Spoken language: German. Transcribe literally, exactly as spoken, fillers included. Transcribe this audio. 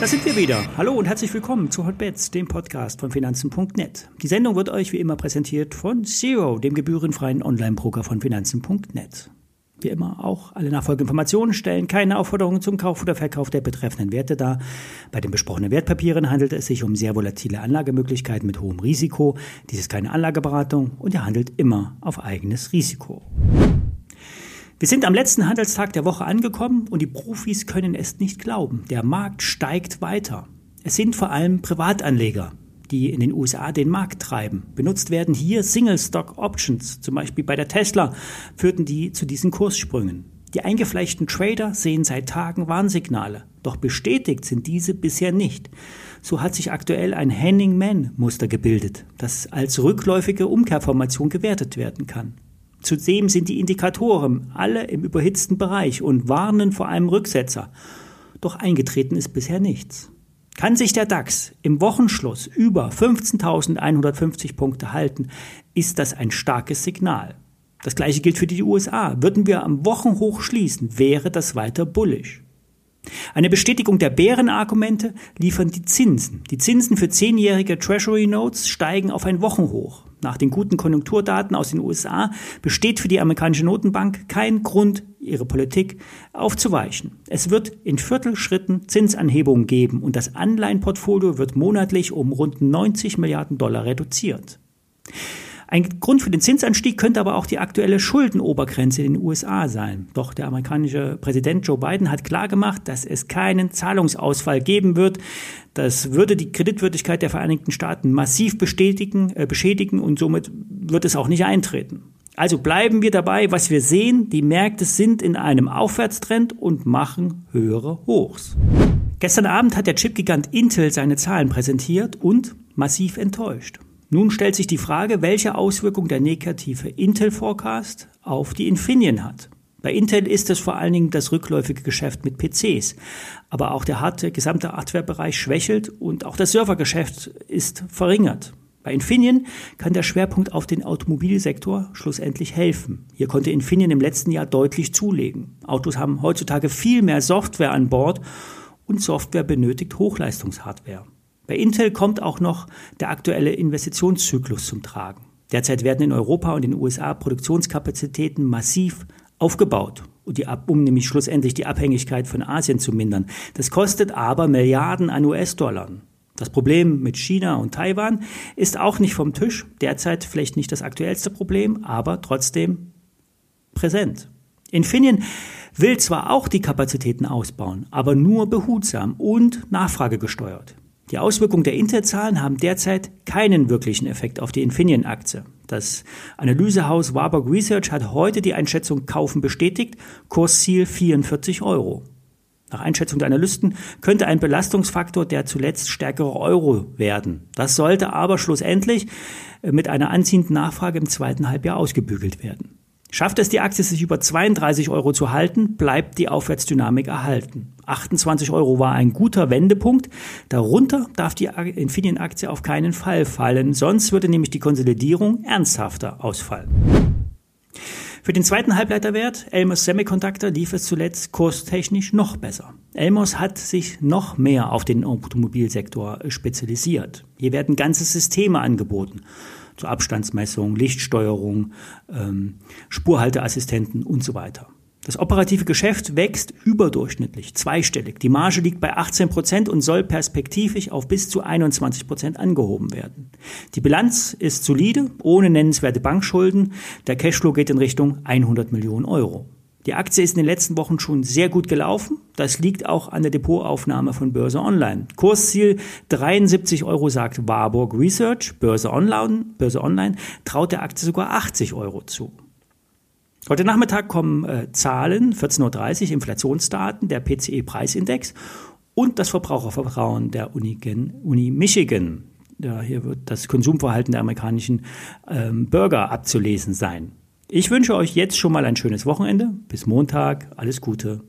Da sind wir wieder. Hallo und herzlich willkommen zu Hot Bets, dem Podcast von Finanzen punkt net. Die Sendung wird euch wie immer präsentiert von Zero, dem gebührenfreien Online-Broker von Finanzen punkt net. Wie immer auch alle nachfolgenden Informationen stellen keine Aufforderungen zum Kauf oder Verkauf der betreffenden Werte dar. Bei den besprochenen Wertpapieren handelt es sich um sehr volatile Anlagemöglichkeiten mit hohem Risiko. Dies ist keine Anlageberatung und ihr handelt immer auf eigenes Risiko. Wir sind am letzten Handelstag der Woche angekommen und die Profis können es nicht glauben. Der Markt steigt weiter. Es sind vor allem Privatanleger, die in den U S A den Markt treiben. Benutzt werden hier Single-Stock-Options, zum Beispiel bei der Tesla, führten die zu diesen Kurssprüngen. Die eingefleischten Trader sehen seit Tagen Warnsignale, doch bestätigt sind diese bisher nicht. So hat sich aktuell ein Hanging-Man-Muster gebildet, das als rückläufige Umkehrformation gewertet werden kann. Zudem sind die Indikatoren alle im überhitzten Bereich und warnen vor einem Rücksetzer. Doch eingetreten ist bisher nichts. Kann sich der DAX im Wochenschluss über fünfzehntausendeinhundertfünfzig Punkte halten, ist das ein starkes Signal. Das gleiche gilt für die U S A. Würden wir am Wochenhoch schließen, wäre das weiter bullisch. Eine Bestätigung der Bärenargumente liefern die Zinsen. Die Zinsen für zehnjährige Treasury Notes steigen auf ein Wochenhoch. Nach den guten Konjunkturdaten aus den U S A besteht für die amerikanische Notenbank kein Grund, ihre Politik aufzuweichen. Es wird in Viertelschritten Zinsanhebungen geben und das Anleihenportfolio wird monatlich um rund neunzig Milliarden Dollar reduziert. Ein Grund für den Zinsanstieg könnte aber auch die aktuelle Schuldenobergrenze in den U S A sein. Doch der amerikanische Präsident Joe Biden hat klargemacht, dass es keinen Zahlungsausfall geben wird. Das würde die Kreditwürdigkeit der Vereinigten Staaten massiv bestätigen, äh, beschädigen und somit wird es auch nicht eintreten. Also bleiben wir dabei, was wir sehen. Die Märkte sind in einem Aufwärtstrend und machen höhere Hochs. Gestern Abend hat der Chipgigant Intel seine Zahlen präsentiert und massiv enttäuscht. Nun stellt sich die Frage, welche Auswirkung der negative Intel-Forecast auf die Infineon hat. Bei Intel ist es vor allen Dingen das rückläufige Geschäft mit P Cs. Aber auch der harte, gesamte Hardware-Bereich schwächelt und auch das Servergeschäft ist verringert. Bei Infineon kann der Schwerpunkt auf den Automobilsektor schlussendlich helfen. Hier konnte Infineon im letzten Jahr deutlich zulegen. Autos haben heutzutage viel mehr Software an Bord und Software benötigt Hochleistungshardware. Bei Intel kommt auch noch der aktuelle Investitionszyklus zum Tragen. Derzeit werden in Europa und in den U S A Produktionskapazitäten massiv aufgebaut, um nämlich schlussendlich die Abhängigkeit von Asien zu mindern. Das kostet aber Milliarden an U S-Dollar. Das Problem mit China und Taiwan ist auch nicht vom Tisch. Derzeit vielleicht nicht das aktuellste Problem, aber trotzdem präsent. Infineon will zwar auch die Kapazitäten ausbauen, aber nur behutsam und nachfragegesteuert. Die Auswirkungen der Intel-Zahlen haben derzeit keinen wirklichen Effekt auf die Infineon-Aktie. Das Analysehaus Warburg Research hat heute die Einschätzung Kaufen bestätigt, Kursziel vierundvierzig Euro. Nach Einschätzung der Analysten könnte ein Belastungsfaktor der zuletzt stärkere Euro werden. Das sollte aber schlussendlich mit einer anziehenden Nachfrage im zweiten Halbjahr ausgebügelt werden. Schafft es die Aktie, sich über zweiunddreißig Euro zu halten, bleibt die Aufwärtsdynamik erhalten. achtundzwanzig Euro war ein guter Wendepunkt. Darunter darf die Infineon-Aktie auf keinen Fall fallen, sonst würde nämlich die Konsolidierung ernsthafter ausfallen. Für den zweiten Halbleiterwert, Elmos Semiconductor, lief es zuletzt kurstechnisch noch besser. Elmos hat sich noch mehr auf den Automobilsektor spezialisiert. Hier werden ganze Systeme angeboten. Zur Abstandsmessung, Lichtsteuerung, ähm, Spurhalteassistenten und so weiter. Das operative Geschäft wächst überdurchschnittlich, zweistellig. Die Marge liegt bei achtzehn Prozent und soll perspektivisch auf bis zu einundzwanzig Prozent angehoben werden. Die Bilanz ist solide, ohne nennenswerte Bankschulden. Der Cashflow geht in Richtung hundert Millionen Euro. Die Aktie ist in den letzten Wochen schon sehr gut gelaufen. Das liegt auch an der Depotaufnahme von Börse Online. Kursziel dreiundsiebzig Euro sagt Warburg Research. Börse Online, Börse Online traut der Aktie sogar achtzig Euro zu. Heute Nachmittag kommen äh, Zahlen, vierzehn Uhr dreißig, Inflationsdaten, der P C E-Preisindex und das Verbrauchervertrauen der Uni, Uni Michigan. Ja, hier wird das Konsumverhalten der amerikanischen ähm, Bürger abzulesen sein. Ich wünsche euch jetzt schon mal ein schönes Wochenende. Bis Montag. Alles Gute.